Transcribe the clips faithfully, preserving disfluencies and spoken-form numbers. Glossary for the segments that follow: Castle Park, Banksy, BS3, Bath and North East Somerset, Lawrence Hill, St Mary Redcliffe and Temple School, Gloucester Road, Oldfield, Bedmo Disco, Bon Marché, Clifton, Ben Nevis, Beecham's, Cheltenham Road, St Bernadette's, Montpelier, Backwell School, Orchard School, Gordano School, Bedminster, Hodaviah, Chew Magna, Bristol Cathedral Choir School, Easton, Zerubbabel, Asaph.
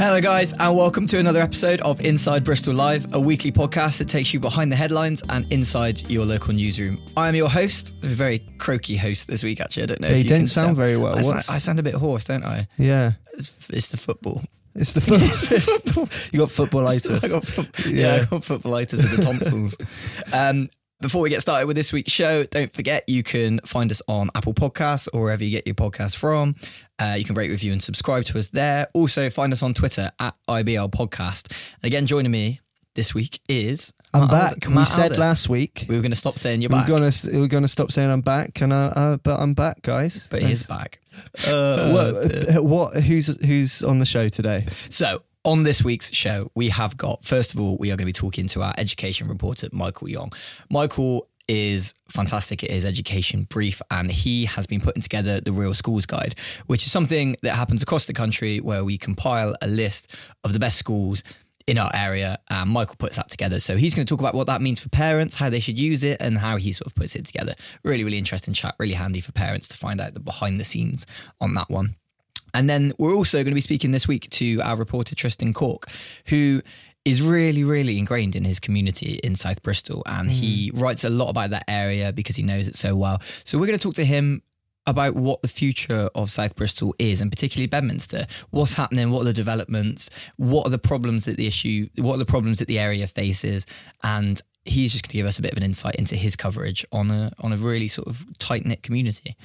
Hello guys and welcome to another episode of Inside Bristol Live, a weekly podcast that takes you behind the headlines and inside your local newsroom. I am your host, a very croaky host this week actually, I don't know yeah, if you, you don't sound, sound very well. I, sa- I sound a bit hoarse, don't I? Yeah. It's, it's the football. It's the football. It's the football. You got footballitis. I got fo- yeah. yeah, I got footballitis in the tonsils. um, Before we get started with this week's show, don't forget you can find us on Apple Podcasts or wherever you get your podcasts from. Uh, you can rate, review and subscribe to us there. Also, find us on Twitter at I B L Podcast. And again, joining me this week is... I'm Matt back. Ald- we Matt said Aldis. last week... We were going to stop saying you're we back. Gonna, we were going to stop saying I'm back, and I, uh, but I'm back, guys. But he is back. Uh, what, what? Who's who's on the show today? So... On this week's show, we have got, first of all, we are going to be talking to our education reporter, Michael Yong. Michael is fantastic at his education brief, and he has been putting together the Real Schools Guide, which is something that happens across the country where we compile a list of the best schools in our area, and Michael puts that together. So he's going to talk about what that means for parents, how they should use it, and how he sort of puts it together. Really, really interesting chat, really handy for parents to find out the behind the scenes on that one. And then we're also going to be speaking this week to our reporter, Tristan Cork, who is really, really ingrained in his community in South Bristol. And mm. he writes a lot about that area because he knows it so well. So we're going to talk to him about what the future of South Bristol is, and particularly Bedminster. What's happening? What are the developments? What are the problems that the issue, what are the problems that the area faces? And he's just going to give us a bit of an insight into his coverage on a, on a really sort of tight-knit community.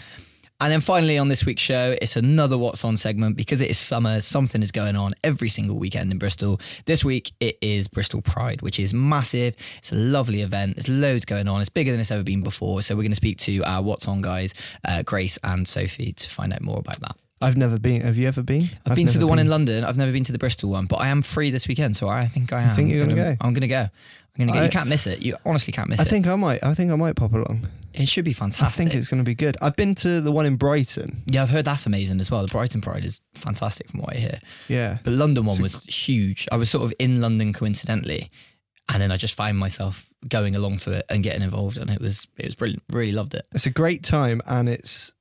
And then finally on this week's show, it's another What's On segment because it is summer. Something is going on every single weekend in Bristol. This week it is Bristol Pride, which is massive. It's a lovely event. There's loads going on. It's bigger than it's ever been before. So we're going to speak to our What's On guys, uh, Grace and Sophie, to find out more about that. I've never been. Have you ever been? I've, I've been to the one been. in London. I've never been to the Bristol one, but I am free this weekend. So I think I am. I think you're going to go. I'm going to go. I'm gonna go. You can't miss it. You honestly can't miss I it. I think I might. I think I might pop along. It should be fantastic. I think it's going to be good. I've been to the one in Brighton. Yeah, I've heard that's amazing as well. The Brighton Pride is fantastic from what I hear. Yeah. The London one was huge. I was sort of in London coincidentally, and then I just found myself going along to it and getting involved, and it was it was brilliant. Really loved it. It's a great time, and it's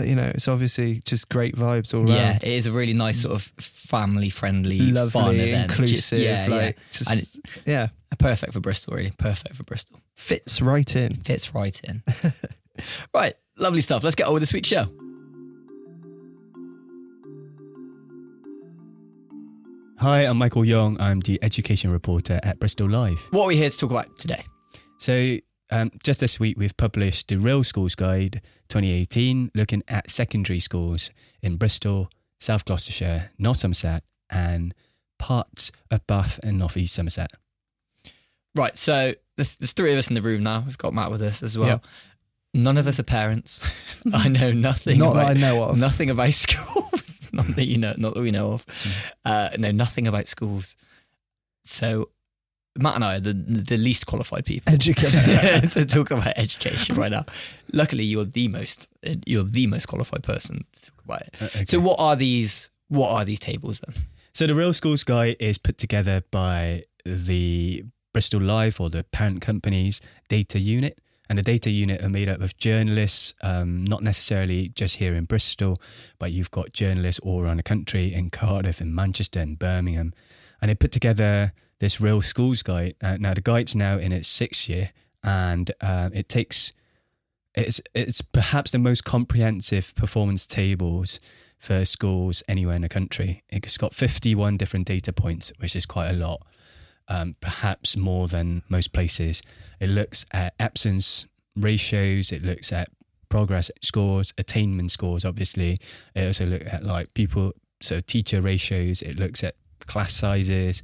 you know it's obviously just great vibes all around. Yeah, it is a really nice sort of family friendly, lovely, fun event. Inclusive. Just, yeah, like, yeah. Just, and it, yeah. Perfect for Bristol, really. Perfect for Bristol. Fits right in. Fits right in. Right, lovely stuff. Let's get on with this week's show. Hi, I'm Michael Yong. I'm the education reporter at Bristol Live. What are we here to talk about today? So, um, just this week, we've published the Real Schools Guide twenty eighteen, looking at secondary schools in Bristol, South Gloucestershire, North Somerset, and parts of Bath and North East Somerset. Right, so there's three of us in the room now. We've got Matt with us as well. Yep. None of us are parents. I know nothing. Not about, that I know of. Nothing about schools. Not that you know. Not that we know of. Uh, no, nothing about schools. So Matt and I are the the least qualified people to, to talk about education right now. Luckily, you're the most you're the most qualified person to talk about it. Uh, okay. So what are these? What are these tables then? So the Real Schools Guide is put together by the Bristol Live, or the parent company's data unit, and the data unit are made up of journalists, um, not necessarily just here in Bristol, but you've got journalists all around the country, in Cardiff, in Manchester, in Birmingham, and they put together this Real Schools Guide. Uh, now the guide's now in its sixth year, and uh, it takes it's it's perhaps the most comprehensive performance tables for schools anywhere in the country. It's got fifty-one different data points, which is quite a lot. Um, perhaps more than most places. It looks at absence ratios, it looks at progress scores, attainment scores, obviously. It also looks at like people, so teacher ratios, it looks at class sizes.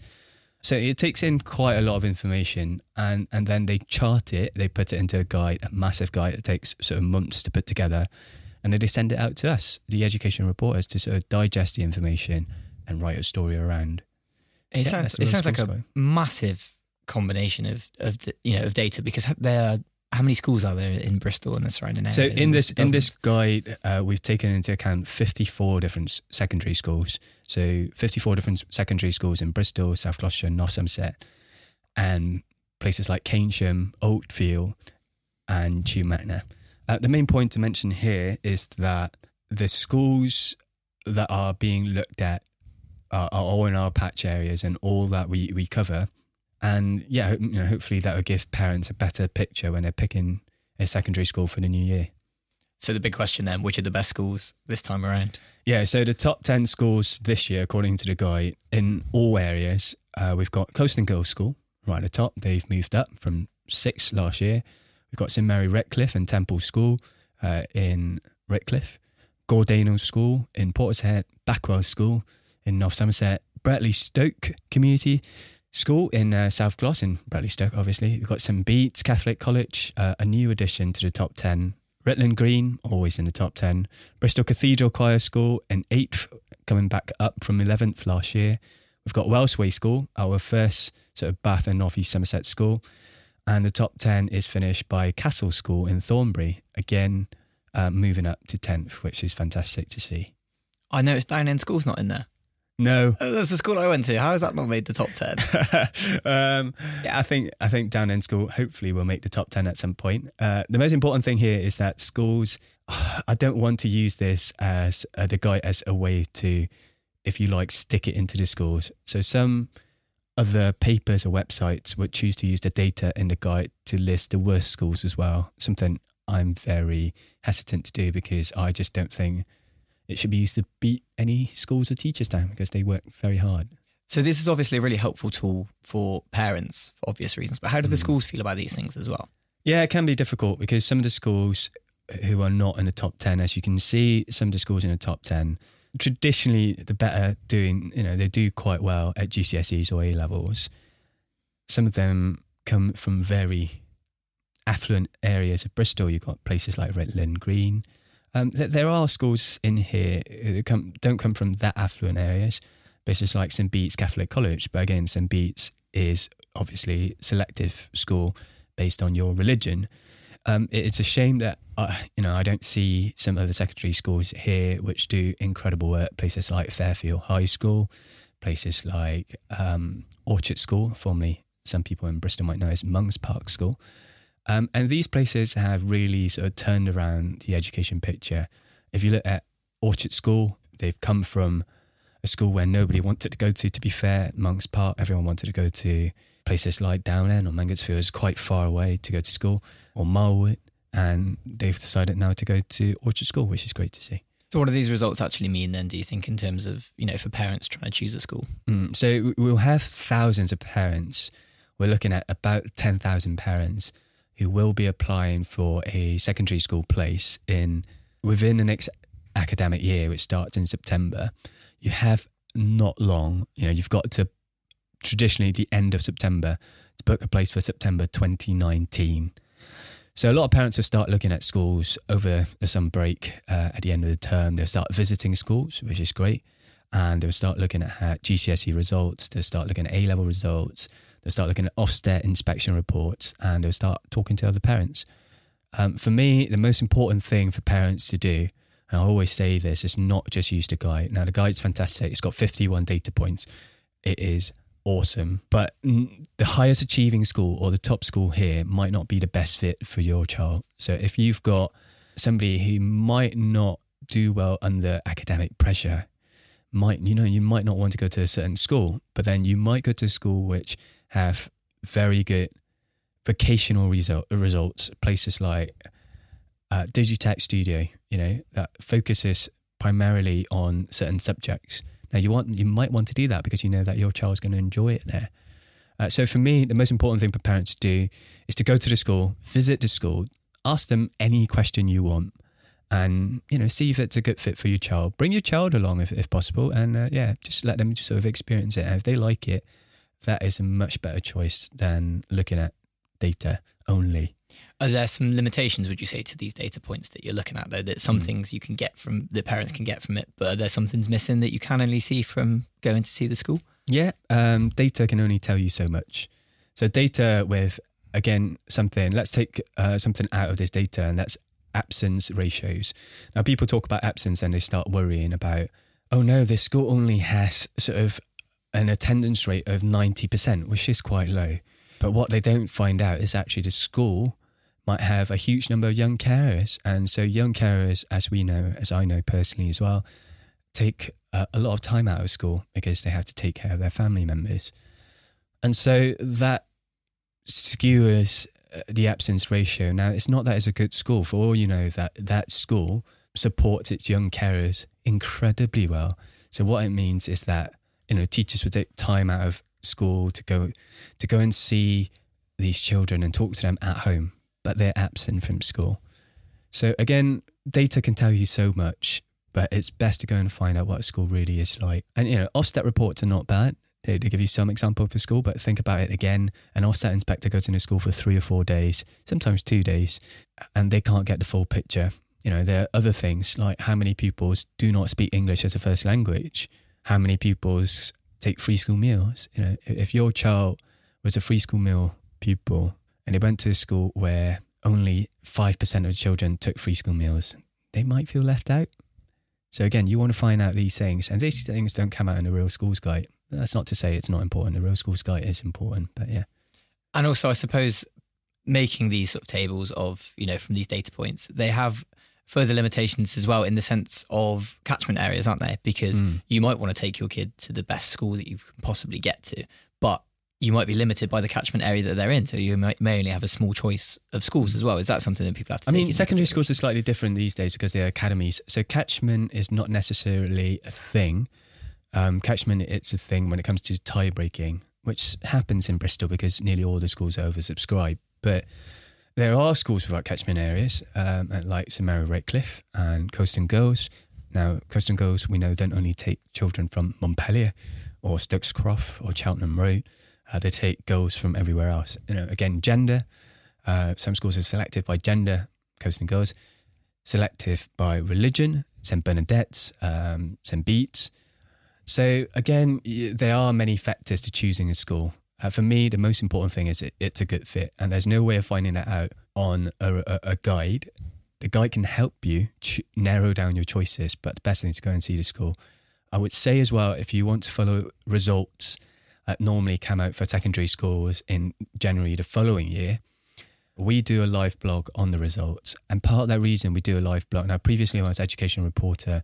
So it takes in quite a lot of information, and, and then they chart it, they put it into a guide, a massive guide. It takes sort of months to put together, and then they send it out to us, the education reporters, to sort of digest the information and write a story around. It yeah, sounds, it sounds like a going. massive combination of, of the, you know, of data, because there are, how many schools are there in Bristol and the surrounding areas? So in this in this guide, uh, we've taken into account fifty-four different secondary schools. So fifty-four different secondary schools in Bristol, South Gloucestershire, North Somerset, and places like Keynsham, Oldfield, and Chew Magna. Uh, the main point to mention here is that the schools that are being looked at are, are all in our patch areas and all that we, we cover. And yeah, you know, hopefully that will give parents a better picture when they're picking a secondary school for the new year. So the big question then, which are the best schools this time around? Yeah, so the top ten schools this year, according to the guide, in all areas, uh, we've got Colston's Girls School right at the top. They've moved up from six last year. We've got St Mary Redcliffe and Temple School uh, in Redcliffe, Gordano School in Portishead, Backwell School in North Somerset, Bratley Stoke Community School in uh, South Gloss in Bratley Stoke, obviously. We've got St Bede's Catholic College, uh, a new addition to the top ten. Redland Green, always in the top ten. Bristol Cathedral Choir School in eighth, coming back up from eleventh last year. We've got Wellsway School, our first sort of Bath and North East Somerset school. And the top ten is finished by Castle School in Thornbury, again uh, moving up to tenth, which is fantastic to see. I noticed Down End School's not in there. No. Oh, that's the school I went to. How has that not made the top ten? um, yeah, I think I think Down End School hopefully will make the top ten at some point. Uh, the most important thing here is that schools, oh, I don't want to use this as uh, the guide as a way to, if you like, stick it into the schools. So some other papers or websites would choose to use the data in the guide to list the worst schools as well, something I'm very hesitant to do because I just don't think it should be used to beat any schools or teachers down because they work very hard. So this is obviously a really helpful tool for parents for obvious reasons, but how do the mm. schools feel about these things as well? Yeah, it can be difficult because some of the schools who are not in the top ten, as you can see, some of the schools in the top ten, traditionally the better doing, you know, they do quite well at G C S Es or A-levels. Some of them come from very affluent areas of Bristol. You've got places like Redland Green. Um, there are schools in here that come, don't come from that affluent areas, places like St Bede's Catholic College. But again, St Bede's is obviously selective school based on your religion. Um, it, it's a shame that I, you know I don't see some other secondary schools here which do incredible work. Places like Fairfield High School, places like um, Orchard School, formerly some people in Bristol might know as Monks Park School. Um, and these places have really sort of turned around the education picture. If you look at Orchard School, they've come from a school where nobody wanted to go to, to be fair. Monks Park, everyone wanted to go to. Places like Down End or Mangusfield is quite far away to go to school, or Marwood. And they've decided now to go to Orchard School, which is great to see. So what do these results actually mean then, do you think, in terms of, you know, for parents trying to choose a school? Mm, so we'll have thousands of parents. We're looking at about ten thousand parents who will be applying for a secondary school place in within the next academic year, which starts in September. You have not long, you know, you've got to traditionally the end of September to book a place for September twenty nineteen. So a lot of parents will start looking at schools over the summer break. Uh, at the end of the term, they'll start visiting schools, which is great. And they'll start looking at G C S E results. They'll start looking at A-level results. They'll start looking at Ofsted inspection reports, and they'll start talking to other parents. Um, for me, the most important thing for parents to do, and I always say this, is not just use the guide. Now, the guide's fantastic. It's got fifty-one data points. It is awesome. But the highest achieving school or the top school here might not be the best fit for your child. So if you've got somebody who might not do well under academic pressure, might you know, you might not want to go to a certain school, but then you might go to a school which have very good vocational result, results, places like uh, Digitech Studio, you know, that focuses primarily on certain subjects. Now, you want you might want to do that because you know that your child's going to enjoy it there. Uh, so for me, the most important thing for parents to do is to go to the school, visit the school, ask them any question you want, and, you know, see if it's a good fit for your child. Bring your child along if, if possible, and, uh, yeah, just let them just sort of experience it. And if they like it, that is a much better choice than looking at data only. Are there some limitations, would you say, to these data points that you're looking at, though, that some mm. things you can get from, the parents can get from it, but are there some things missing that you can only see from going to see the school? Yeah, um, data can only tell you so much. So data with, again, something, let's take uh, something out of this data, and that's absence ratios. Now, people talk about absence and they start worrying about, oh no, this school only has sort of an attendance rate of ninety percent, which is quite low. But what they don't find out is actually the school might have a huge number of young carers. And so young carers, as we know, as I know personally as well, take uh, a lot of time out of school because they have to take care of their family members. And so that skewers the absence ratio. Now, it's not that it's a good school. For all you know, that that school supports its young carers incredibly well. So what it means is that, you know, teachers would take time out of school to go to go and see these children and talk to them at home, but they're absent from school. So again, data can tell you so much, but it's best to go and find out what a school really is like. And, you know, Ofsted reports are not bad. They, they give you some example for school, but think about it again. An Ofsted inspector goes into school for three or four days, sometimes two days, and they can't get the full picture. You know, there are other things like how many pupils do not speak English as a first language, how many pupils take free school meals. You know, if your child was a free school meal pupil and they went to a school where only five percent of children took free school meals, they might feel left out. So again, you want to find out these things, and these things don't come out in the Real Schools Guide. That's not to say it's not important. The Real Schools Guide is important, but yeah. And also, I suppose, making these sort of tables of, you know, from these data points, they have further limitations as well in the sense of catchment areas, aren't they? Because mm. you might want to take your kid to the best school that you can possibly get to, but you might be limited by the catchment area that they're in. So you might, may only have a small choice of schools as well. Is that something that people have to I take mean, secondary schools are slightly different these days because they're academies. So catchment is not necessarily a thing. Um, catchment, it's a thing when it comes to tie breaking, which happens in Bristol because nearly all the schools are oversubscribed. But there are schools without catchment areas, um, like St Mary Redcliffe and Colston's Girls. Now, Colston's Girls, we know, don't only take children from Montpelier or Stokescroft or Cheltenham Road. Uh, they take girls from everywhere else. You know, again, gender. Uh, some schools are selective by gender, Colston's Girls. Selective by religion, St Bernadette's, um, St Bede's. So again, there are many factors to choosing a school. Uh, for me, the most important thing is it, it's a good fit, and there's no way of finding that out on a, a, a guide. The guide can help you ch- narrow down your choices, but the best thing is to go and see the school. I would say as well, if you want to follow results that normally come out for secondary schools in January the following year, we do a live blog on the results. And part of that reason we do a live blog, now previously when I was education reporter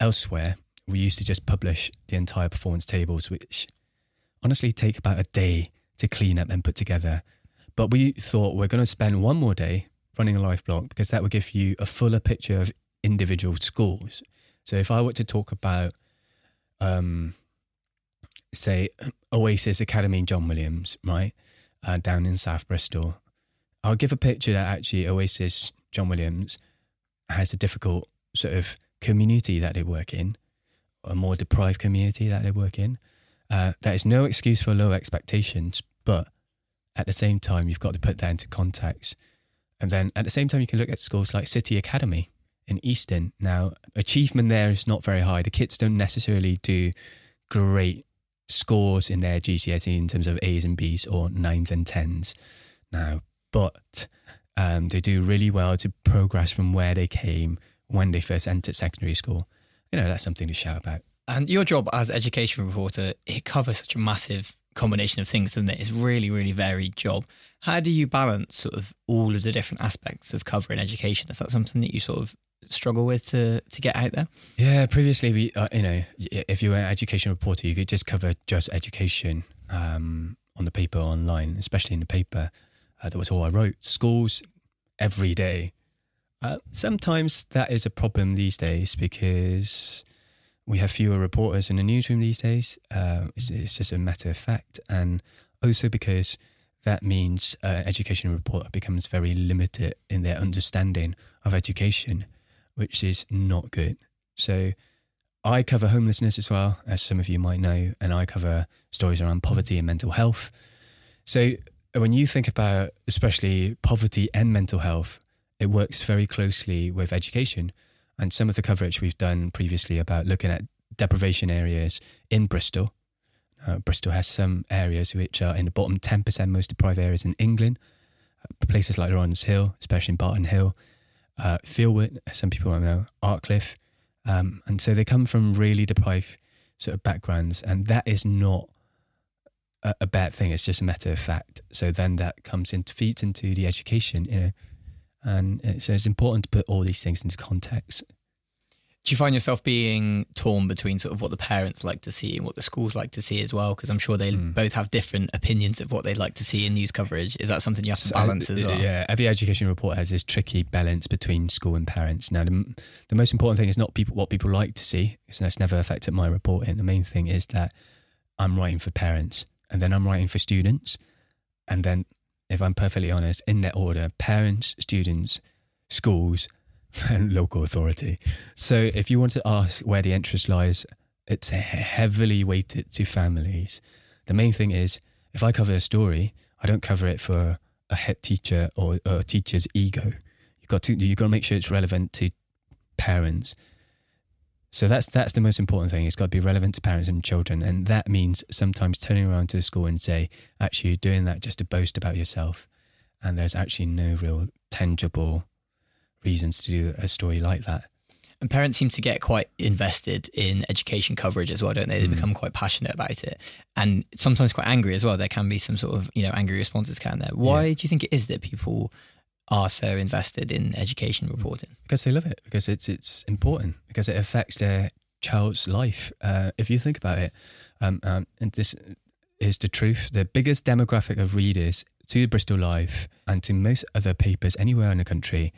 elsewhere, we used to just publish the entire performance tables, which honestly take about a day to clean up and put together. But we thought we're going to spend one more day running a live blog because that would give you a fuller picture of individual schools. So if I were to talk about, um, say, Oasis Academy John Williams, right, uh, down in South Bristol, I'll give a picture that actually Oasis John Williams has a difficult sort of community that they work in, a more deprived community that they work in. Uh, that is no excuse for low expectations, but at the same time, you've got to put that into context. And then at the same time, you can look at schools like City Academy in Easton. Now, achievement there is not very high. The kids don't necessarily do great scores in their G C S E in terms of A's and B's or nines and tens now, but um, they do really well to progress from where they came when they first entered secondary school. You know, that's something to shout about. And your job as education reporter, it covers such a massive combination of things, doesn't it? It's really, really varied job. How do you balance sort of all of the different aspects of covering education? Is that something that you sort of struggle with to, to get out there? Yeah, previously, we, uh, you know, if you were an education reporter, you could just cover just education um, on the paper, online, especially in the paper. Uh, that was all I wrote. Schools every day. Uh, sometimes that is a problem these days because we have fewer reporters in the newsroom these days. Uh, it's, it's just a matter of fact. And also because that means uh, an education reporter becomes very limited in their understanding of education, which is not good. So I cover homelessness as well, as some of you might know, and I cover stories around poverty and mental health. So when you think about especially poverty and mental health, it works very closely with education. And some of the coverage we've done previously about looking at deprivation areas in Bristol. Uh, Bristol has some areas which are in the bottom ten percent most deprived areas in England. Uh, places like Lawrence Hill, especially in Barton Hill, uh, Fieldwood, as some people might know, Artcliffe. Um, and so they come from really deprived sort of backgrounds. And that is not a, a bad thing. It's just a matter of fact. So then that comes into, feeds into the education, you know. And so it's important to put all these things into context. Do you find yourself being torn between sort of what the parents like to see and what the schools like to see as well? Because I'm sure they mm. both have different opinions of what they'd like to see in news coverage. Is that something you have to balance so, as well? Yeah, every education report has this tricky balance between school and parents. Now, the, the most important thing is not people what people like to see, because that's never affected my reporting. The main thing is that I'm writing for parents, and then I'm writing for students. And then, if I'm perfectly honest, in that order, parents, students, schools, and local authority. So if you want to ask where the interest lies, it's heavily weighted to families. The main thing is, if I cover a story, I don't cover it for a head teacher or, or a teacher's ego. You've got to you've got to make sure it's relevant to parents. So that's that's the most important thing. It's got to be relevant to parents and children, and that means sometimes turning around to the school and say, actually, you're doing that just to boast about yourself, and there's actually no real tangible reasons to do a story like that. And parents seem to get quite invested in education coverage as well, don't they? They mm. become quite passionate about it, and sometimes quite angry as well. There can be some sort of, you know, angry responses, can't there? Why yeah. do you think it is that people are so invested in education reporting? Because they love it, because it's it's important, because it affects their child's life. Uh, if you think about it, um, um, and this is the truth, the biggest demographic of readers to Bristol Live and to most other papers anywhere in the country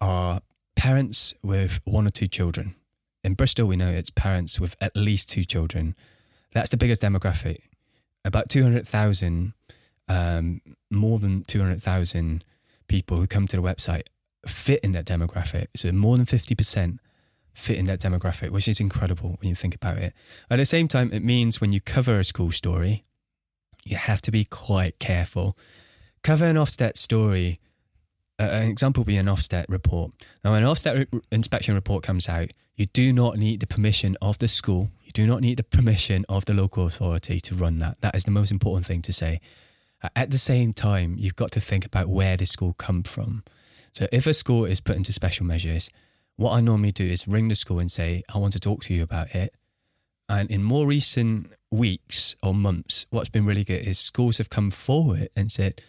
are parents with one or two children. In Bristol, we know it's parents with at least two children. That's the biggest demographic. About two hundred thousand, um, more than two hundred thousand people who come to the website fit in that demographic. So more than fifty percent fit in that demographic, which is incredible when you think about it. At the same time, it means when you cover a school story, you have to be quite careful. Cover an Ofsted story. Uh, an example would be an Ofsted report. Now, when an Ofsted re- inspection report comes out, you do not need the permission of the school. You do not need the permission of the local authority to run that. That is the most important thing to say. Uh, at the same time, you've got to think about where the school come from. So if a school is put into special measures, what I normally do is ring the school and say, I want to talk to you about it. And in more recent weeks or months, what's been really good is schools have come forward and said,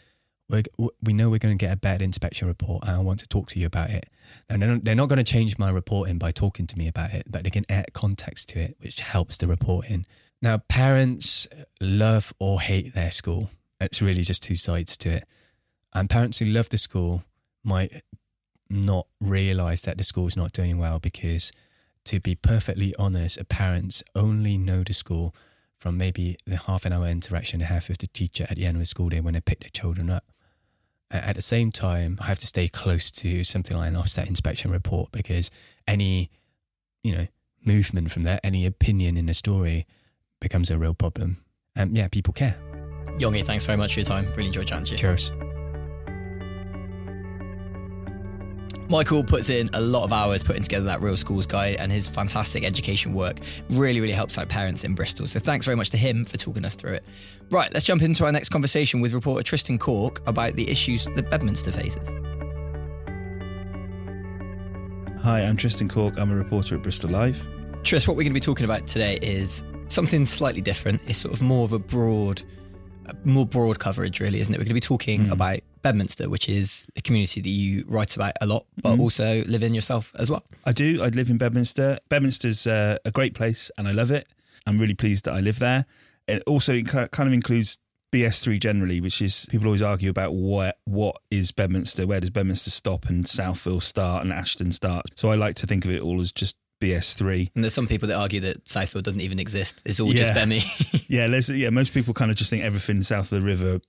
We're, we know we're going to get a bad inspection report, and I want to talk to you about it. And they're not, they're not going to change my reporting by talking to me about it, but they can add context to it, which helps the reporting. Now, parents love or hate their school. It's really just two sides to it. And parents who love the school might not realise that the school's not doing well, because, to be perfectly honest, parents only know the school from maybe the half an hour interaction they have with the teacher at the end of the school day when they pick their children up. At the same time, I have to stay close to something like an Ofsted inspection report, because any, you know, movement from that, any opinion in the story becomes a real problem. And um, yeah, people care. Yongi, thanks very much for your time. Really enjoyed chatting to you. Cheers. Michael puts in a lot of hours putting together that Real Schools Guide, and his fantastic education work really, really helps out parents in Bristol. So thanks very much to him for talking us through it. Right, let's jump into our next conversation with reporter Tristan Cork about the issues that Bedminster faces. Hi, I'm Tristan Cork. I'm a reporter at Bristol Live. Tris, what we're going to be talking about today is something slightly different. It's sort of more of a broad, more broad coverage, really, isn't it? We're going to be talking mm. about Bedminster, which is a community that you write about a lot, but mm. also live in yourself as well. I do. I live in Bedminster. Bedminster's uh, a great place and I love it. I'm really pleased that I live there. It also inc- kind of includes B S three generally, which is, people always argue about what what is Bedminster, where does Bedminster stop and Southville start and Ashton start. So I like to think of it all as just B S three. And there's some people that argue that Southville doesn't even exist. It's all yeah. just Bedmy. yeah, there's, yeah, most people kind of just think everything south of the river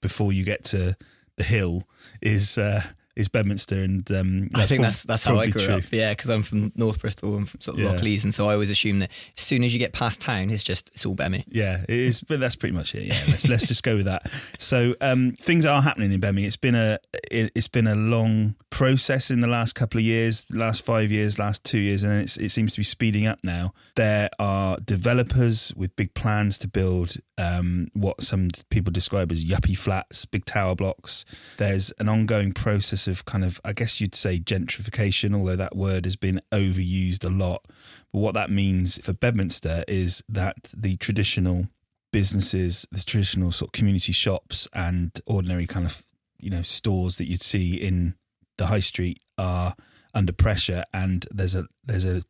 before you get to the hill is uh, is Bedminster, and um, I think prob- that's that's how I grew true. up. Yeah, because I'm from North Bristol and from sort of yeah. Lockleaze, and so I always assume that as soon as you get past town, it's just it's all Bedmy. Yeah, it is, but that's pretty much it. Yeah, let's let's just go with that. So um, things are happening in Bedmy. It's been a it, it's been a long process in the last couple of years, last five years, last two years, and it's, it seems to be speeding up now. There are developers with big plans to build Um, what some people describe as yuppie flats, big tower blocks. There's an ongoing process of kind of, I guess you'd say, gentrification, although that word has been overused a lot. But what that means for Bedminster is that the traditional businesses, the traditional sort of community shops and ordinary kind of, you know, stores that you'd see in the high street are under pressure, and there's a there's a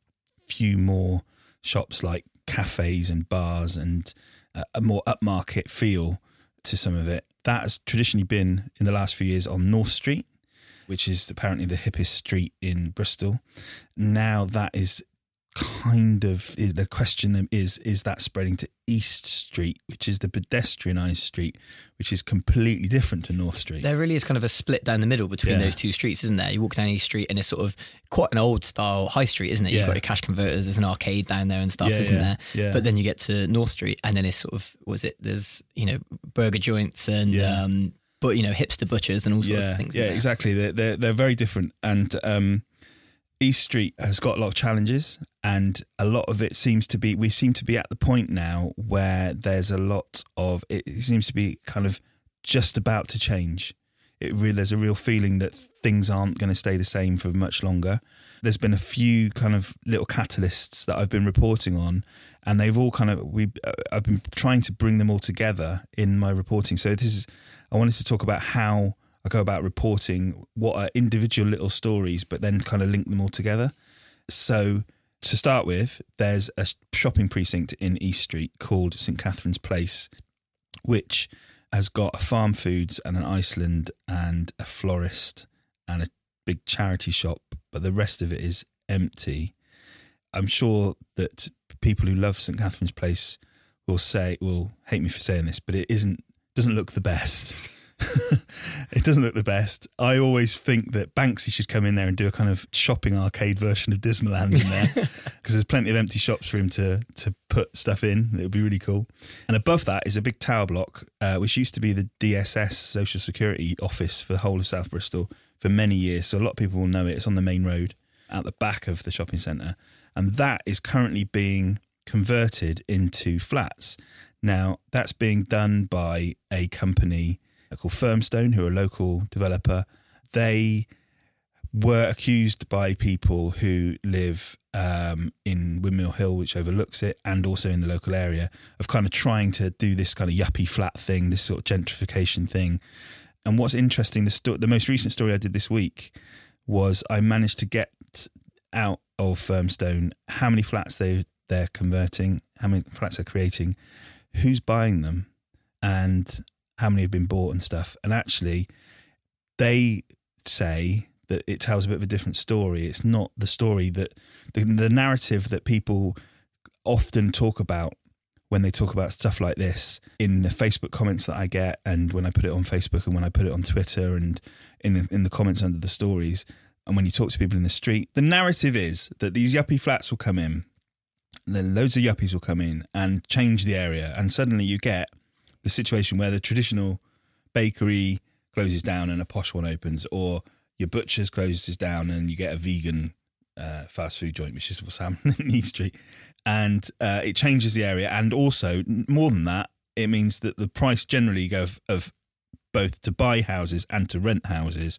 few more shops like cafes and bars and uh, a more upmarket feel to some of it. That has traditionally been, in the last few years, on North Street, which is apparently the hippest street in Bristol. Now that is kind of, the question is, is that spreading to East Street, which is the pedestrianised street, which is completely different to North Street? There really is kind of a split down the middle between yeah. those two streets, isn't there? You walk down East Street and it's sort of quite an old style high street, isn't it? You've yeah. got your cash converters, there's an arcade down there and stuff, yeah, isn't yeah, there? Yeah. But then you get to North Street and then it's sort of, was it, there's, you know, burger joints and... Yeah. Um, But, you know, hipster butchers and all sorts yeah, of things. Yeah, exactly. They're, they're, they're very different. And um, East Street has got a lot of challenges, and a lot of it seems to be, we seem to be at the point now where there's a lot of, it seems to be kind of just about to change. It really, there's a real feeling that things aren't going to stay the same for much longer. There's been a few kind of little catalysts that I've been reporting on, and they've all kind of, we I've been trying to bring them all together in my reporting. So this is, I wanted to talk about how I go about reporting what are individual little stories, but then kind of link them all together. So to start with, there's a shopping precinct in East Street called St Catherine's Place, which has got a farm foods and an Iceland and a florist and a big charity shop, but the rest of it is empty. I'm sure that people who love St Catherine's Place will say, will hate me for saying this, but it isn't, doesn't look the best. It doesn't look the best. I always think that Banksy should come in there and do a kind of shopping arcade version of Dismaland in there, because there's plenty of empty shops for him to to put stuff in. It would be really cool. And above that is a big tower block, uh, which used to be the D S S, Social Security Office, for the whole of South Bristol for many years. So a lot of people will know it. It's on the main road at the back of the shopping centre. And that is currently being converted into flats. Now, that's being done by a company called Firmstone, who are a local developer. They were accused by people who live um, in Windmill Hill, which overlooks it, and also in the local area, of kind of trying to do this kind of yuppie flat thing, this sort of gentrification thing. And what's interesting, the, sto- the most recent story I did this week was I managed to get out of Firmstone how many flats they, they're converting, how many flats they're creating, who's buying them and how many have been bought and stuff. And actually, they say that it tells a bit of a different story. It's not the story that, the, the narrative that people often talk about when they talk about stuff like this in the Facebook comments that I get, and when I put it on Facebook and when I put it on Twitter and in the, in the comments under the stories. And when you talk to people in the street, the narrative is that these yuppie flats will come in, then loads of yuppies will come in and change the area. And suddenly you get the situation where the traditional bakery closes down and a posh one opens, or your butcher's closes down and you get a vegan uh, fast food joint, which is what's happening in East Street. And uh, it changes the area. And also, more than that, it means that the price generally of, of both to buy houses and to rent houses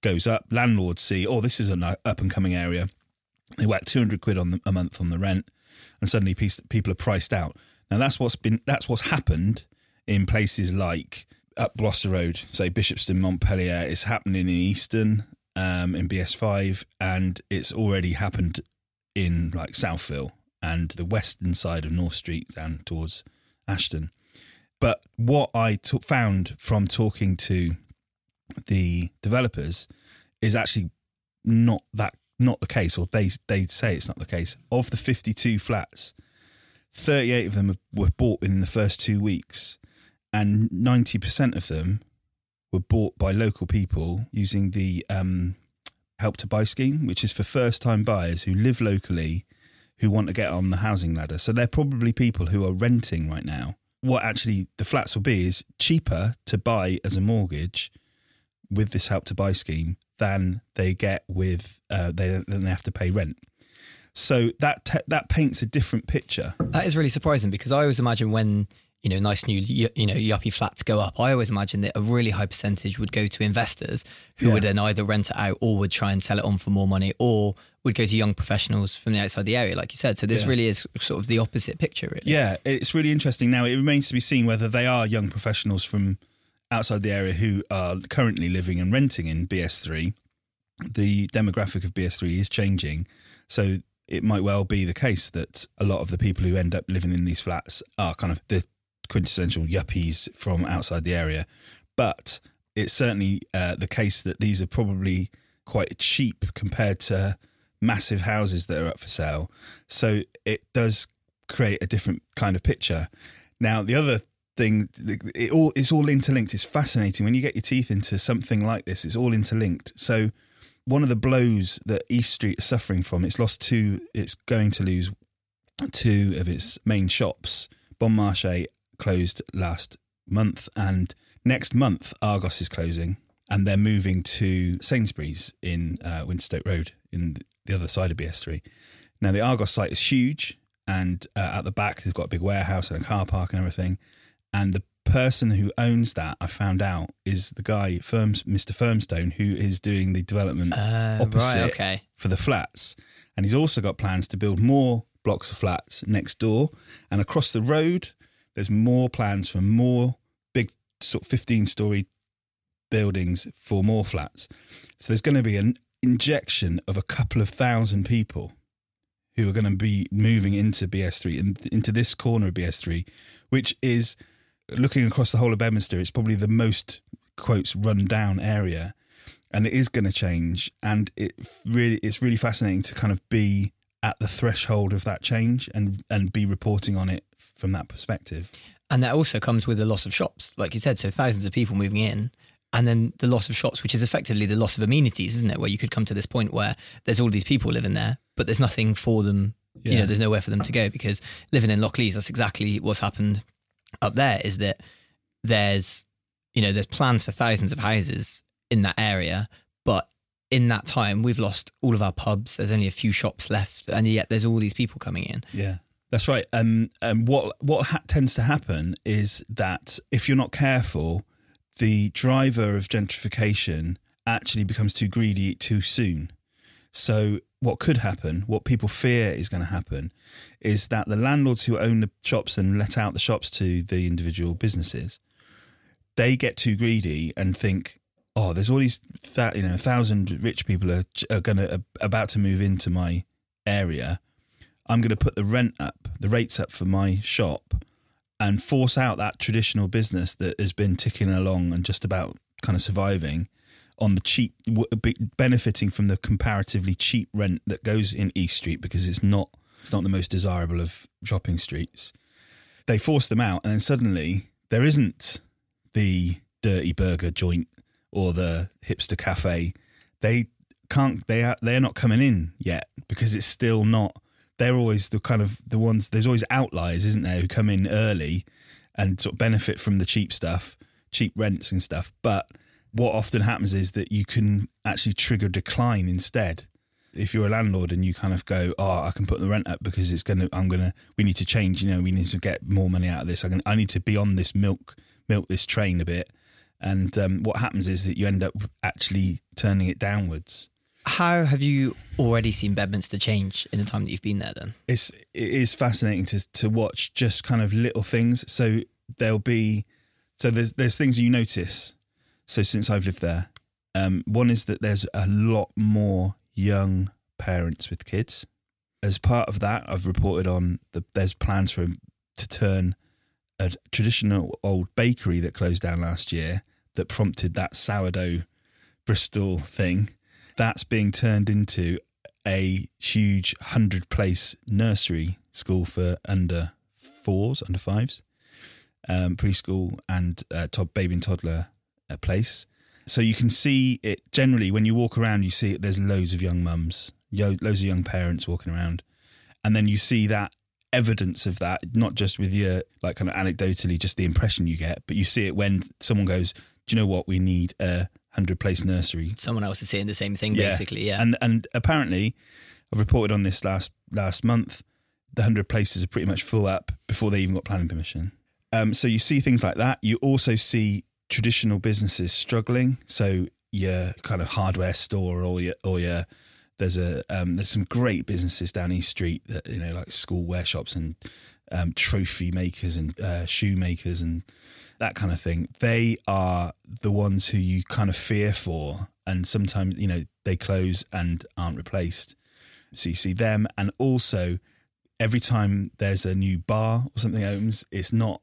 goes up. Landlords see, oh, this is an up-and-coming area. They whack two hundred quid on the, a month on the rent. And suddenly people are priced out. Now that's what's been that's what's happened in places like up Gloucester Road, say Bishopston, Montpelier. It's happening in Easton, um, in B S five, and it's already happened in like Southville and the western side of North Street down towards Ashton. But what I t- found from talking to the developers is actually not that. Not the case, or they they say it's not the case. Of the fifty-two flats, thirty-eight of them were bought within the first two weeks, and ninety percent of them were bought by local people using the um, Help to Buy scheme, which is for first-time buyers who live locally, who want to get on the housing ladder. So they're probably people who are renting right now. What actually the flats will be is cheaper to buy as a mortgage with this Help to Buy scheme than they get with uh, they then they have to pay rent. So that te- that paints a different picture. That is really surprising, because I always imagine when, you know, nice new you know yuppie flats go up, I always imagine that a really high percentage would go to investors who yeah. would then either rent it out or would try and sell it on for more money, or would go to young professionals from the outside the area, like you said. So this yeah. really is sort of the opposite picture, really. Yeah, it's really interesting. Now, it remains to be seen whether they are young professionals from outside the area who are currently living and renting in B S three. The demographic of B S three is changing. So it might well be the case that a lot of the people who end up living in these flats are kind of the quintessential yuppies from outside the area. But it's certainly uh, the case that these are probably quite cheap compared to massive houses that are up for sale. So it does create a different kind of picture. Now, the other thing, it all it's all interlinked. It's fascinating. When you get your teeth into something like this, it's all interlinked. So one of the blows that East Street is suffering from, it's lost two, it's going to lose two of its main shops. Bon Marché closed last month, and next month Argos is closing, and they're moving to Sainsbury's in uh, Winstoke Road, in the other side of B S three. Now, the Argos site is huge, and uh, at the back they've got a big warehouse and a car park and everything. And the person who owns that, I found out, is the guy, Firms, Mister Firmstone, who is doing the development uh, opposite right, okay. for the flats. And he's also got plans to build more blocks of flats next door. And across the road, there's more plans for more big sort of fifteen-storey buildings for more flats. So there's going to be an injection of a couple of thousand people who are going to be moving into B S three, in, into this corner of B S three, which is... Looking across the whole of Bedminster, it's probably the most, quotes, run-down area, and it is going to change, and it really it's really fascinating to kind of be at the threshold of that change and, and be reporting on it from that perspective. And that also comes with the loss of shops, like you said, so thousands of people moving in, and then the loss of shops, which is effectively the loss of amenities, isn't it, where you could come to this point where there's all these people living there, but there's nothing for them, yeah. you know, there's nowhere for them to go, because living in Lockleaze, that's exactly what's happened up there, is that there's, you know, there's plans for thousands of houses in that area, but in that time we've lost all of our pubs, there's only a few shops left, and yet there's all these people coming in. Yeah, that's right. Um, and what, what ha- tends to happen is that if you're not careful, the driver of gentrification actually becomes too greedy too soon. So what could happen, what people fear is going to happen, is that the landlords who own the shops and let out the shops to the individual businesses, they get too greedy and think, oh, there's all these, you know, a thousand rich people are, are going to, are about to move into my area. I'm going to put the rent up, the rates up for my shop, and force out that traditional business that has been ticking along and just about kind of surviving on the cheap, benefiting from the comparatively cheap rent that goes in East Street, because it's not it's not the most desirable of shopping streets. They force them out, and then suddenly there isn't the dirty burger joint or the hipster cafe. They can't. They are, they're not coming in yet, because it's still not. They're always the kind of the ones. There's always outliers, isn't there, who come in early and sort of benefit from the cheap stuff, cheap rents and stuff, but. What often happens is that you can actually trigger decline instead. If you're a landlord and you kind of go, "Oh, I can put the rent up because it's gonna, I'm gonna, we need to change. You know, we need to get more money out of this. I can, I need to be on this milk, milk this train a bit." And um, what happens is that you end up actually turning it downwards. How have you already seen Bedminster change in the time that you've been there? Then it's it is fascinating to to watch just kind of little things. So there'll be so there's there's things you notice. So since I've lived there, um, one is that there's a lot more young parents with kids. As part of that, I've reported on the there's plans for to turn a traditional old bakery that closed down last year that prompted that sourdough Bristol thing. That's being turned into a huge hundred-place nursery school for under fours, under fives, um, preschool and uh, tod- baby and toddler a place. So you can see it generally when you walk around, you see there's loads of young mums, loads of young parents walking around, and then you see that evidence of that, not just with your like kind of anecdotally just the impression you get, but you see it when someone goes, do you know what, we need a hundred place nursery. Someone else is saying the same thing, yeah. basically yeah and and apparently I've reported on this last last month, the hundred places are pretty much full up before they even got planning permission. Um so you see things like that. You also see traditional businesses struggling, so your kind of hardware store or your or your there's a um, there's some great businesses down East Street that, you know, like school wear shops and um, trophy makers and uh, shoemakers and that kind of thing. They are the ones who you kind of fear for, and sometimes, you know, they close and aren't replaced. C C them. And also, every time there's a new bar or something opens, it's not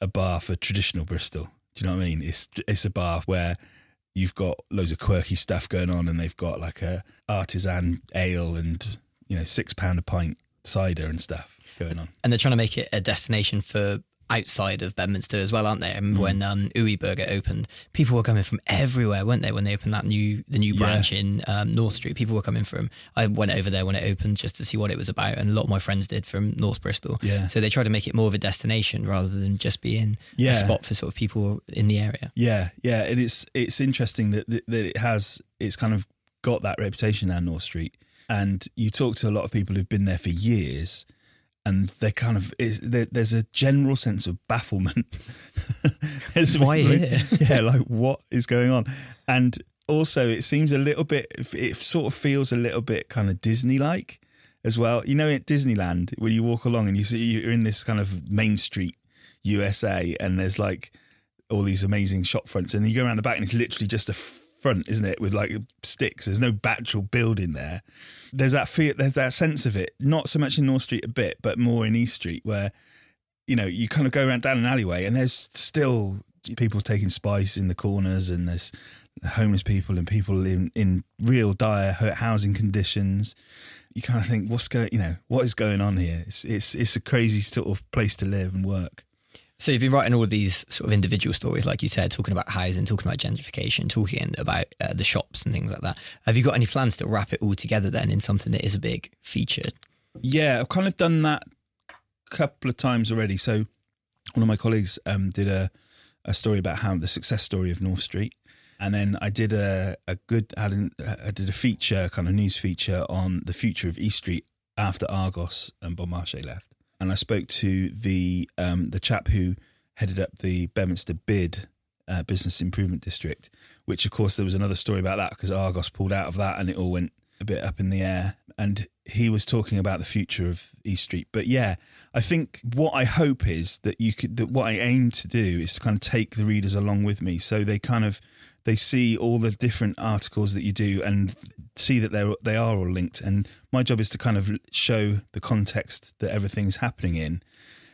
a bar for traditional Bristol. Do you know what I mean? It's it's a bar where you've got loads of quirky stuff going on, and they've got like a artisan ale and, you know, six pound a pint cider and stuff going on. And they're trying to make it a destination for outside of Bedminster as well, aren't they? I remember mm. when um, Uwe Burger opened, people were coming from everywhere, weren't they? When they opened that new the new branch yeah. in um, North Street, people were coming from. I went over there when it opened just to see what it was about, and a lot of my friends did from North Bristol. Yeah. So they tried to make it more of a destination rather than just being yeah. a spot for sort of people in the area. Yeah, yeah, and it's it's interesting that that it has it's kind of got that reputation now, North Street, and you talk to a lot of people who've been there for years. And they're kind of, they're, there's a general sense of bafflement. Why here? Yeah, like what is going on? And also it seems a little bit, it sort of feels a little bit kind of Disney-like as well. You know, at Disneyland, where you walk along and you see you're in this kind of Main Street U S A, and there's like all these amazing shop fronts, and you go around the back and it's literally just a front, isn't it, with like sticks. There's no actual building there. There's that feel, there's that sense of it, not so much in North Street a bit, but more in East Street, where, you know, you kind of go around down an alleyway and there's still people taking spice in the corners, and there's homeless people and people in in real dire housing conditions. You kind of think, what's going, you know, what is going on here? It's it's it's a crazy sort of place to live and work. So you've been writing all these sort of individual stories, like you said, talking about housing, talking about gentrification, talking about uh, the shops and things like that. Have you got any plans to wrap it all together then in something that is a big feature? Yeah, I've kind of done that a couple of times already. So one of my colleagues um, did a, a story about how the success story of North Street. And then I did a, a good, I, didn't, I did a feature, kind of news feature on the future of East Street after Argos and Beaumarchais left. And I spoke to the um, the chap who headed up the Bedminster B I D, uh, Business Improvement District, which, of course, there was another story about that because Argos pulled out of that and it all went a bit up in the air. And he was talking about the future of East Street. But yeah, I think what I hope is that you could, that what I aim to do is to kind of take the readers along with me, so they kind of they see all the different articles that you do and see that they they are all linked. And my job is to kind of show the context that everything's happening in,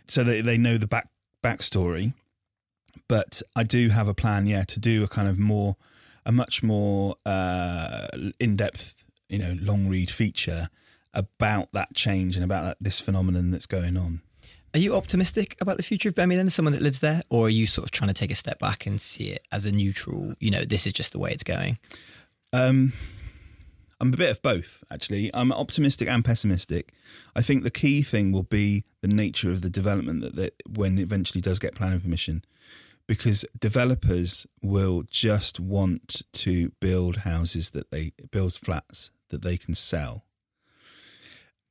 so that they know the back backstory. But I do have a plan, yeah, to do a kind of more, a much more uh, in-depth, you know, long read feature about that change and about that, this phenomenon that's going on. Are you optimistic about the future of Bemi then, as someone that lives there? Or are you sort of trying to take a step back and see it as a neutral, you know, this is just the way it's going? Um, I'm a bit of both, actually. I'm optimistic and pessimistic. I think the key thing will be the nature of the development that, that when it eventually does get planning permission, because developers will just want to build houses that they, build flats that they can sell.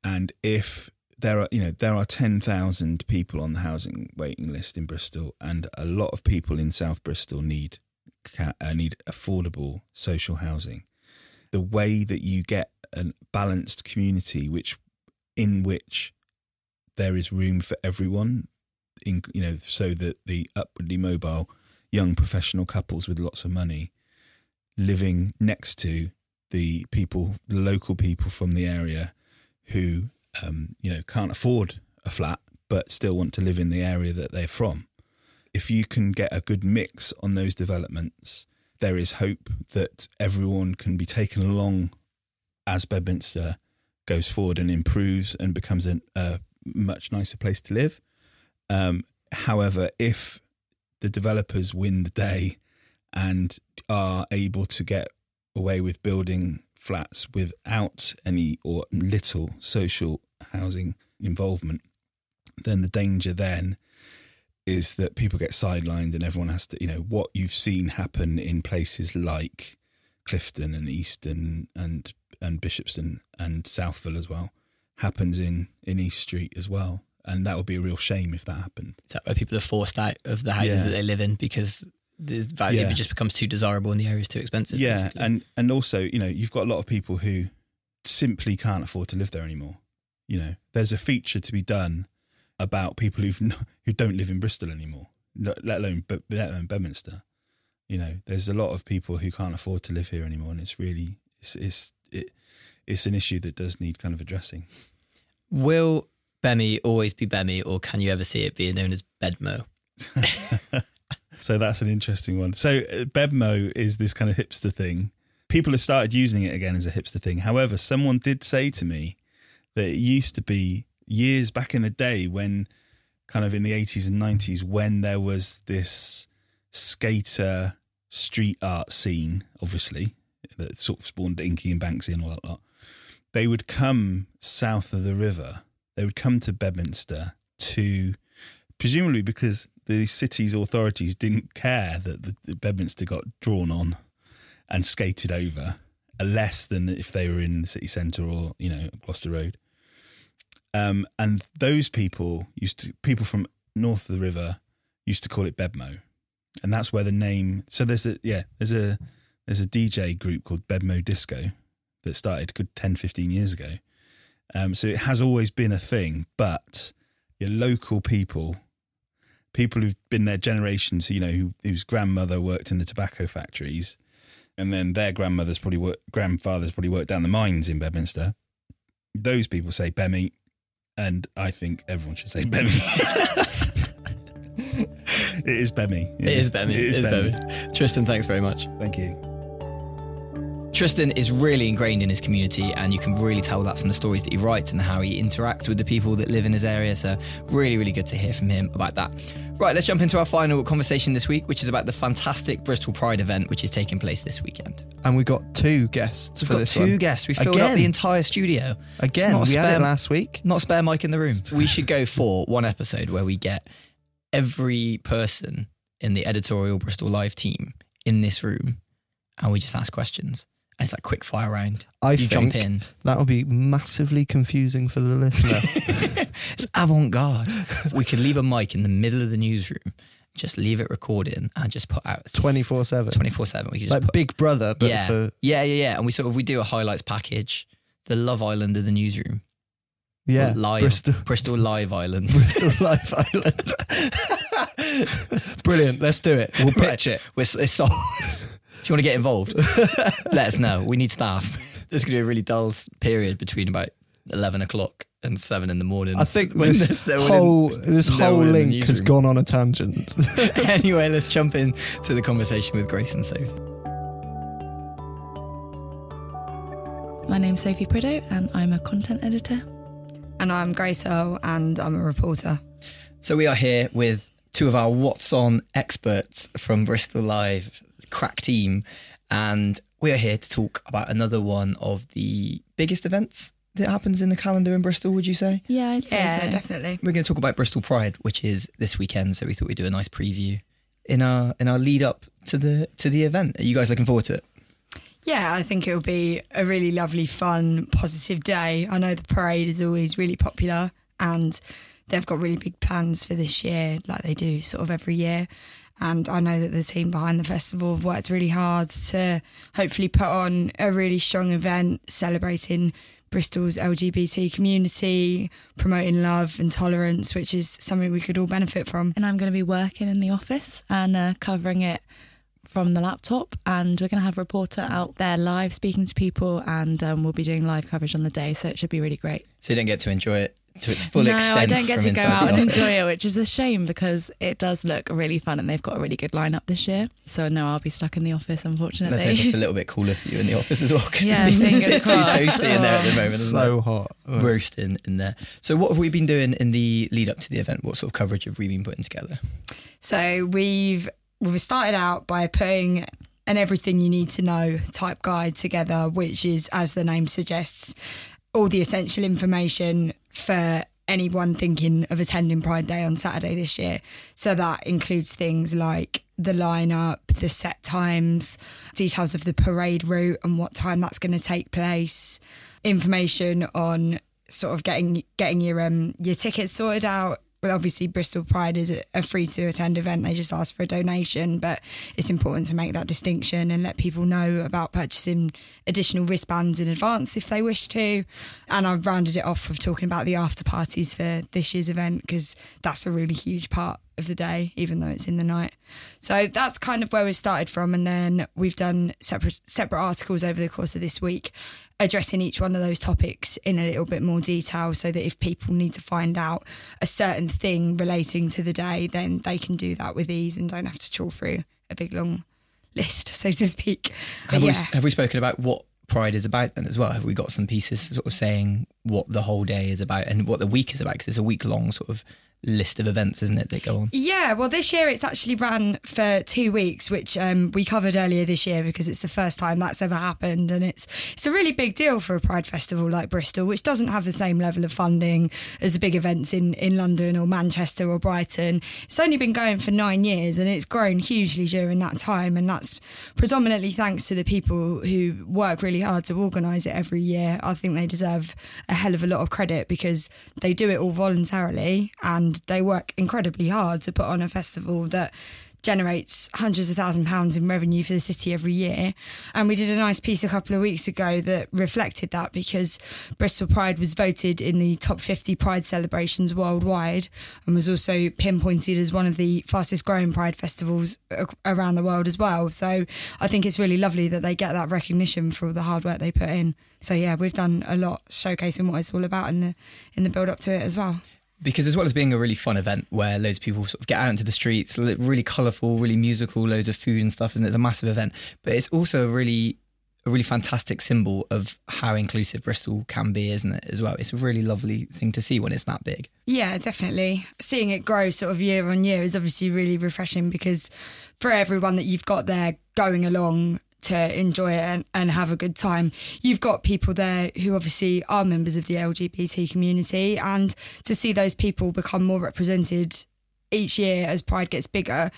And if... There are, you know, there are ten thousand people on the housing waiting list in Bristol, and a lot of people in South Bristol need uh, need affordable social housing. The way that you get a balanced community, which in which there is room for everyone, in, you know, so that the upwardly mobile young professional couples with lots of money living next to the people, the local people from the area who. Um, you know, can't afford a flat but still want to live in the area that they're from. If you can get a good mix on those developments, there is hope that everyone can be taken along as Bedminster goes forward and improves and becomes a, a much nicer place to live. Um, however, if the developers win the day and are able to get away with building flats without any or little social housing involvement, then the danger then is that people get sidelined and everyone has to, you know, what you've seen happen in places like Clifton and Easton and and Bishopston and Southville as well happens in in East Street as well, and that would be a real shame if that happened. Is that where people are forced out of the houses yeah. that they live in because the value yeah. just becomes too desirable and the area is too expensive. Yeah, basically. and and also, you know, you've got a lot of people who simply can't afford to live there anymore. You know, there's a feature to be done about people who've not, who don't live in Bristol anymore, let alone let alone Bedminster. You know, there's a lot of people who can't afford to live here anymore, and it's really it's it's it, it's an issue that does need kind of addressing. Will Bemi always be Bemi, or can you ever see it being known as Bedmo? So that's an interesting one. So Bedmo is this kind of hipster thing. People have started using it again as a hipster thing. However, someone did say to me that it used to be years back in the day when kind of in the eighties and nineties, when there was this skater street art scene, obviously, that sort of spawned Inky and Banksy and all that lot. They would come south of the river. They would come to Bedminster to, presumably because the city's authorities didn't care that the, the Bedminster got drawn on and skated over, less than if they were in the city centre or, you know, Gloucester Road. Um, and those people used to, people from north of the river used to call it Bedmo. And that's where the name, so there's a, yeah, there's a, there's a D J group called Bedmo Disco that started a good ten, fifteen years ago. Um, so it has always been a thing, but your local people, people who've been there generations, you know, who, whose grandmother worked in the tobacco factories, and then their grandmother's probably worked, grandfather's probably worked down the mines in Bedminster. Those people say Bemi, and I think everyone should say Bemi. It is Bemi. It, it is, is Bemi. It is, it is Bemi. Bemi. Tristan, thanks very much. Thank you. Tristan is really ingrained in his community, and you can really tell that from the stories that he writes and how he interacts with the people that live in his area. So really, really good to hear from him about that. Right, let's jump into our final conversation this week, which is about the fantastic Bristol Pride event, which is taking place this weekend. And we got two guests We've for this one. We've got two guests. We filled Again. up the entire studio. Again, we spare, had it last week. Not spare mic in the room. We should go for one episode where we get every person in the editorial Bristol Live team in this room, and we just ask questions. It's like quick fire round. I you think jump in. That'll be massively confusing for the listener. It's avant-garde. We could leave a mic in the middle of the newsroom, just leave it recording, and just put out twenty-four seven twenty-four seven We could just like put, Big Brother, but yeah, for yeah, yeah, yeah. And we sort of we do a highlights package, the Love Island of the newsroom. Yeah, live, Bristol. Bristol Live Island. Bristol Live Island. Brilliant. Let's do it. We'll pitch right. it. We're, it's so. If you want to get involved, let us know. We need staff. There's going to be a really dull period between about eleven o'clock and seven in the morning. I think this whole, in, this whole link has gone on a tangent. Anyway, let's jump in to the conversation with Grace and Sophie. My name's Sophie Prideaux and I'm a content editor. And I'm Grace Earle and I'm a reporter. So we are here with two of our What's On experts from Bristol Live crack team, and we are here to talk about another one of the biggest events that happens in the calendar in Bristol, would you say? Yeah, I'd say yeah so. Definitely. We're going to talk about Bristol Pride, which is this weekend, so we thought we'd do a nice preview in our in our lead up to the to the event. Are you guys looking forward to it? Yeah, I think it'll be a really lovely, fun, positive day. I know the parade is always really popular, and they've got really big plans for this year, like they do sort of every year. And I know that the team behind the festival have worked really hard to hopefully put on a really strong event celebrating Bristol's L G B T community, promoting love and tolerance, which is something we could all benefit from. And I'm going to be working in the office and uh, covering it from the laptop. And we're going to have a reporter out there live speaking to people, and um, we'll be doing live coverage on the day. So it should be really great. So you don't get to enjoy it to its full no, extent. No, I don't get to go out and enjoy it, which is a shame because it does look really fun and they've got a really good lineup this year. So no, I'll be stuck in the office, unfortunately. Let's hope it's a little bit cooler for you in the office as well, because yeah, it's been too toasty oh. in there at the moment. So hot. Oh. Roasting in there. So what have we been doing in the lead up to the event? What sort of coverage have we been putting together? So we've we've started out by putting an everything you need to know type guide together, which is, as the name suggests, all the essential information for anyone thinking of attending Pride Day on Saturday this year. So that includes things like the lineup, the set times, details of the parade route and what time that's going to take place, information on sort of getting getting your um your tickets sorted out. Well, obviously Bristol Pride is a free-to-attend event. They just ask for a donation, but it's important to make that distinction and let people know about purchasing additional wristbands in advance if they wish to. And I've rounded it off with talking about the after-parties for this year's event, because that's a really huge part of the day, even though it's in the night. So that's kind of where we started from, and then we've done separate separate articles over the course of this week addressing each one of those topics in a little bit more detail, so that if people need to find out a certain thing relating to the day, then they can do that with ease and don't have to trawl through a big long list, so to speak. Have, yeah. we, have we spoken about what Pride is about then as well? Have we got some pieces sort of saying what the whole day is about and what the week is about? Because it's a week long sort of list of events, isn't it, that go on? Yeah, well, this year it's actually ran for two weeks, which um, we covered earlier this year because it's the first time that's ever happened, and it's it's a really big deal for a Pride festival like Bristol, which doesn't have the same level of funding as the big events in, in London or Manchester or Brighton. It's only been going for nine years and it's grown hugely during that time, and that's predominantly thanks to the people who work really hard to organise it every year. I think they deserve a hell of a lot of credit because they do it all voluntarily and And they work incredibly hard to put on a festival that generates hundreds of thousands of pounds in revenue for the city every year. And we did a nice piece a couple of weeks ago that reflected that, because Bristol Pride was voted in the top fifty Pride celebrations worldwide and was also pinpointed as one of the fastest growing Pride festivals around the world as well. So I think it's really lovely that they get that recognition for all the hard work they put in. So yeah, we've done a lot showcasing what it's all about in the in the build up to it as well. Because as well as being a really fun event where loads of people sort of get out into the streets, really colourful, really musical, loads of food and stuff, and it's a massive event. But it's also a really, a really fantastic symbol of how inclusive Bristol can be, isn't it, as well? It's a really lovely thing to see when it's that big. Yeah, definitely. Seeing it grow sort of year on year is obviously really refreshing, because for everyone that you've got there going along to enjoy it and, and have a good time, you've got people there who obviously are members of the L G B T community, and to see those people become more represented each year as Pride gets bigger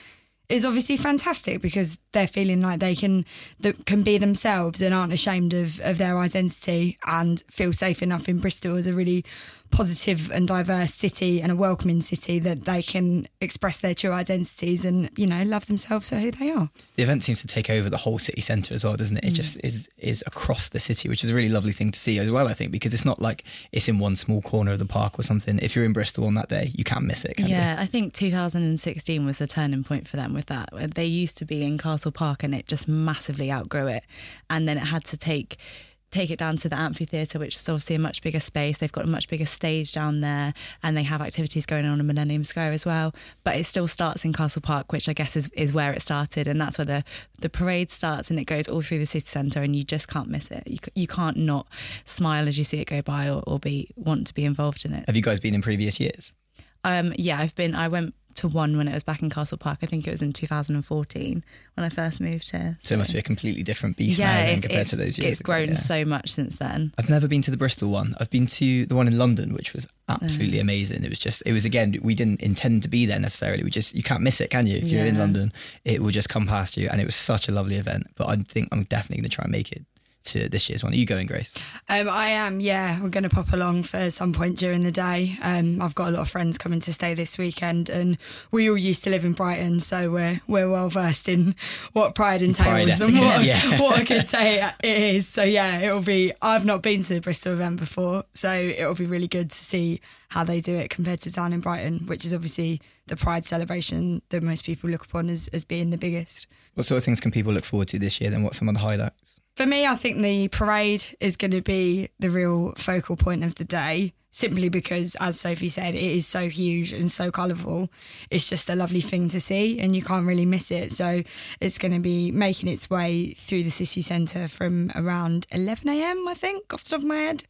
is obviously fantastic, because they're feeling like they can that can be themselves and aren't ashamed of, of their identity and feel safe enough in Bristol as a really positive and diverse city and a welcoming city that they can express their true identities and, you know, love themselves for who they are. The event seems to take over the whole city centre as well, doesn't it? It mm. just is is across the city, which is a really lovely thing to see as well, I think, because it's not like it's in one small corner of the park or something. If you're in Bristol on that day, you can't miss it, can Yeah, you? I think two thousand sixteen was the turning point for them with that. They used to be in Castle Park and it just massively outgrew it, and then it had to take take it down to the amphitheatre, which is obviously a much bigger space. They've got a much bigger stage down there, and they have activities going on in Millennium Square as well, but it still starts in Castle Park, which I guess is, is where it started, and that's where the, the parade starts, and it goes all through the city centre, and you just can't miss it. You, you can't not smile as you see it go by or, or be want to be involved in it. Have you guys been in previous years? Um, yeah, I've been. I went to one when it was back in Castle Park. I think it was in two thousand fourteen when I first moved here. So, so it must be a completely different beast yeah, now than compared to those years. It's grown ago, yeah. so much since then. I've never been to the Bristol one. I've been to the one in London, which was absolutely oh. amazing. It was just, it was again, we didn't intend to be there necessarily. We just, you can't miss it, can you? If you're yeah. in London, it will just come past you. And it was such a lovely event. But I think I'm definitely going to try and make it to this year's one. Are you going, Grace? Um, I am, yeah. We're going to pop along for some point during the day. Um, I've got a lot of friends coming to stay this weekend, and we all used to live in Brighton, so we're we're well versed in what Pride entails Pride and what, yeah. what I could say it is. So yeah, it'll be, I've not been to the Bristol event before, so it'll be really good to see how they do it compared to down in Brighton, which is obviously the Pride celebration that most people look upon as, as being the biggest. What sort of things can people look forward to this year then? What are some of the highlights? For me, I think the parade is going to be the real focal point of the day, simply because, as Sophie said, it is so huge and so colourful. It's just a lovely thing to see and you can't really miss it. So it's going to be making its way through the city centre from around eleven a.m, I think, off the top of my head,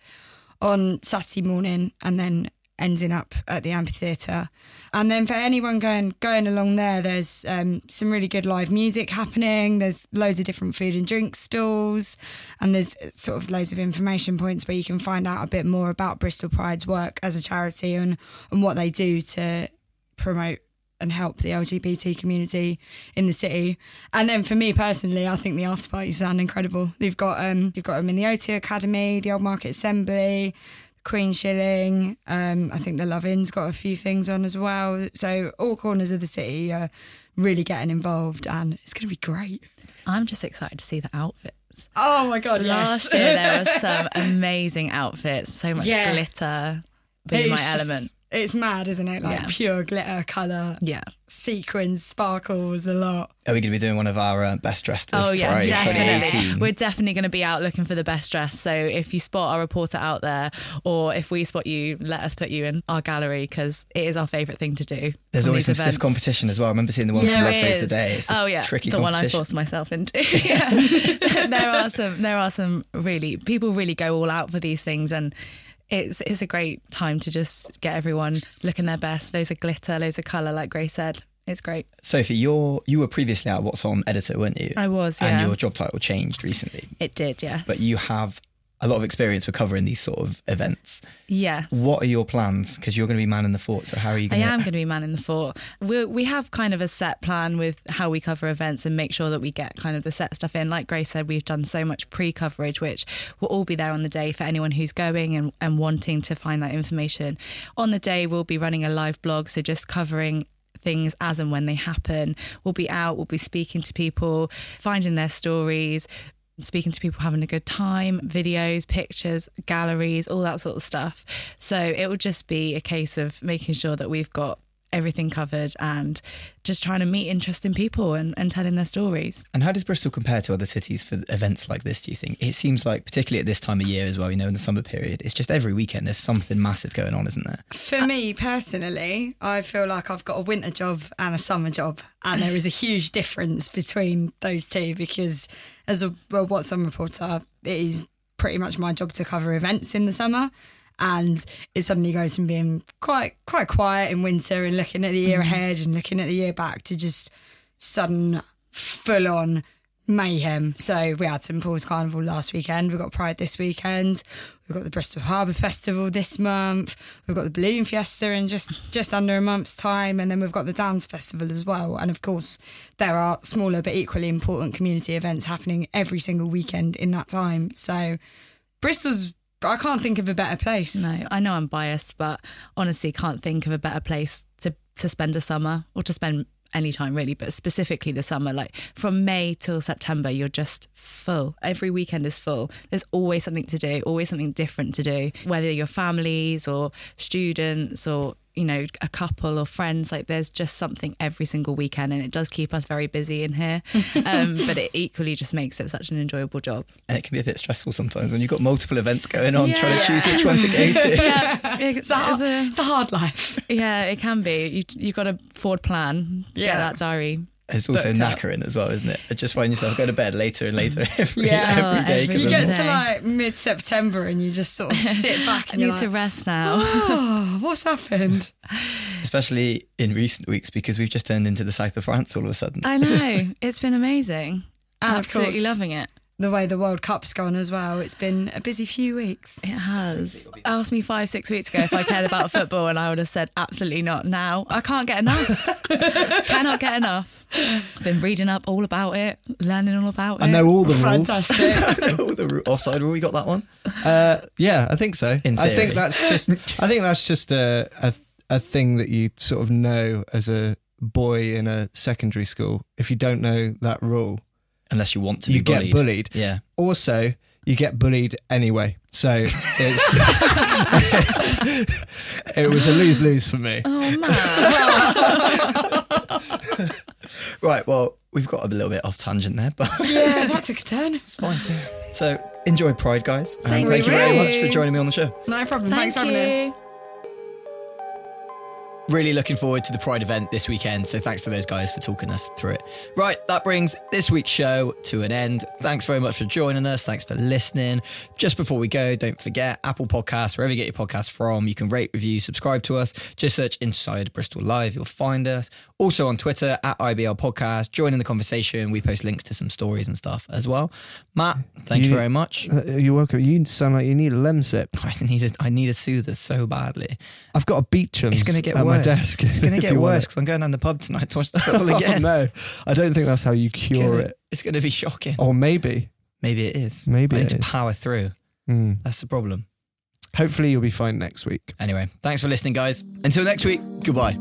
on Saturday morning, and then ending up at the amphitheatre. And then for anyone going going along there, there's um, some really good live music happening. There's loads of different food and drink stalls, and there's sort of loads of information points where you can find out a bit more about Bristol Pride's work as a charity and, and what they do to promote and help the L G B T community in the city. And then for me personally, I think the after parties sound incredible. They've got um, you've got them in the O two Academy, the Old Market Assembly, Queen Shilling, um, I think the Love-In's got a few things on as well. So all corners of the city are really getting involved, and it's going to be great. I'm just excited to see the outfits. Oh my God, Last yes. year there were some amazing outfits, so much yeah. glitter, being my just- element. It's mad, isn't it? Like yeah. pure glitter, colour, yeah, sequins, sparkles, a lot. Are we going to be doing one of our uh, best dressed oh, yeah, parade twenty eighteen? We're definitely going to be out looking for the best dress. So if you spot our reporter out there, or if we spot you, let us put you in our gallery, because it is our favourite thing to do. There's always some events. Stiff competition as well. I remember seeing the one yeah, from Love Saves the Day. It's oh yeah, tricky the one I forced myself into. Yeah. there are some. There are some really people really go all out for these things, and It's it's a great time to just get everyone looking their best. Loads of glitter, loads of colour, like Grace said. It's great. Sophie, you're you were previously our What's On editor, weren't you? I was, yeah. And your job title changed recently. It did, yes. But you have a lot of experience with covering these sort of events. Yes. What are your plans? Because you're going to be man in the fort, so how are you going to... I am going to be man in the fort. We we have kind of a set plan with how we cover events and make sure that we get kind of the set stuff in. Like Grace said, we've done so much pre-coverage, which will all be there on the day for anyone who's going and, and wanting to find that information. On the day, we'll be running a live blog, so just covering things as and when they happen. We'll be out, we'll be speaking to people, finding their stories, speaking to people, having a good time, videos, pictures, galleries, all that sort of stuff. So it will just be a case of making sure that we've got everything covered and just trying to meet interesting people and, and telling their stories. And how does Bristol compare to other cities for events like this, do you think? It seems like, particularly at this time of year as well, you know, in the summer period, it's just every weekend there's something massive going on, isn't there? For me personally, I feel like I've got a winter job and a summer job, and there is a huge difference between those two, because as a well, What's On reporter, it is pretty much my job to cover events in the summer. And it suddenly goes from being quite quite quiet in winter and looking at the year ahead and looking at the year back to just sudden, full-on mayhem. So we had St Paul's Carnival last weekend. We've got Pride this weekend. We've got the Bristol Harbour Festival this month. We've got the Balloon Fiesta in just, just under a month's time. And then we've got the Dance Festival as well. And, of course, there are smaller but equally important community events happening every single weekend in that time. So Bristol's... But I can't think of a better place. No, I know I'm biased, but honestly can't think of a better place to, to spend a summer, or to spend any time really, but specifically the summer. Like from May till September, you're just full. Every weekend is full. There's always something to do, always something different to do, whether you're families or students or, you know, a couple or friends. Like there's just something every single weekend, and it does keep us very busy in here, um, but it equally just makes it such an enjoyable job. And it can be a bit stressful sometimes when you've got multiple events going on, yeah. trying to choose which one to go to. Yeah. It's, a hard, a, it's a hard life. Yeah, it can be. You, you've got a forward plan, yeah. get that diary. It's also knackering up. As well, isn't it? It's just finding yourself going to bed later and later every, yeah, every day. Every you get day. to like mid-September and you just sort of sit back and you need like, to rest now. Oh, what's happened? Especially in recent weeks, because we've just turned into the south of France all of a sudden. I know. It's been amazing. And absolutely course, loving it. The way the World Cup's gone as well. It's been a busy few weeks. It has. Asked me five, six weeks ago if I cared about football and I would have said absolutely not. Now I can't get enough. Cannot get enough. I've been reading up all about it, learning all about it. I know all the rules. Fantastic. I know all the rules. Offside rule, you got that one? Uh, yeah, I think so. In theory. I think that's just. I think that's just a, a a thing that you sort of know as a boy in a secondary school. If you don't know that rule. Unless you want to be you bullied. You get bullied. Yeah. Also, you get bullied anyway. So it's it was a lose-lose for me. Oh, man. Right, well, we've got a little bit off tangent there. But yeah, that took a turn. It's fine. So enjoy Pride, guys. And thank, thank you very much for joining me on the show. No problem. Thank Thanks you. for having us. Really looking forward to the Pride event this weekend, so thanks to those guys for talking us through it. Right, that brings this week's show to an end. Thanks very much for joining us. Thanks for listening. Just before we go, don't forget, Apple Podcasts, wherever you get your podcasts from, you can rate, review, subscribe to us. Just search Inside Bristol Live, you'll find us. Also on Twitter, at I B L Podcast. Join in the conversation. We post links to some stories and stuff as well. Matt, thank you, you very much. You're welcome. You sound like you need a lem sip. I need a, I need a soother so badly. I've got a Beecham's. It's going to get worse. Desk. It's going to get worse because I'm going down the pub tonight to watch the football again. Oh, no, I don't think that's how you cure it's gonna, it. It's going to be shocking. Or maybe. Maybe it is. Maybe I need it to is. power through. Mm. That's the problem. Hopefully you'll be fine next week. Anyway, thanks for listening, guys. Until next week, goodbye.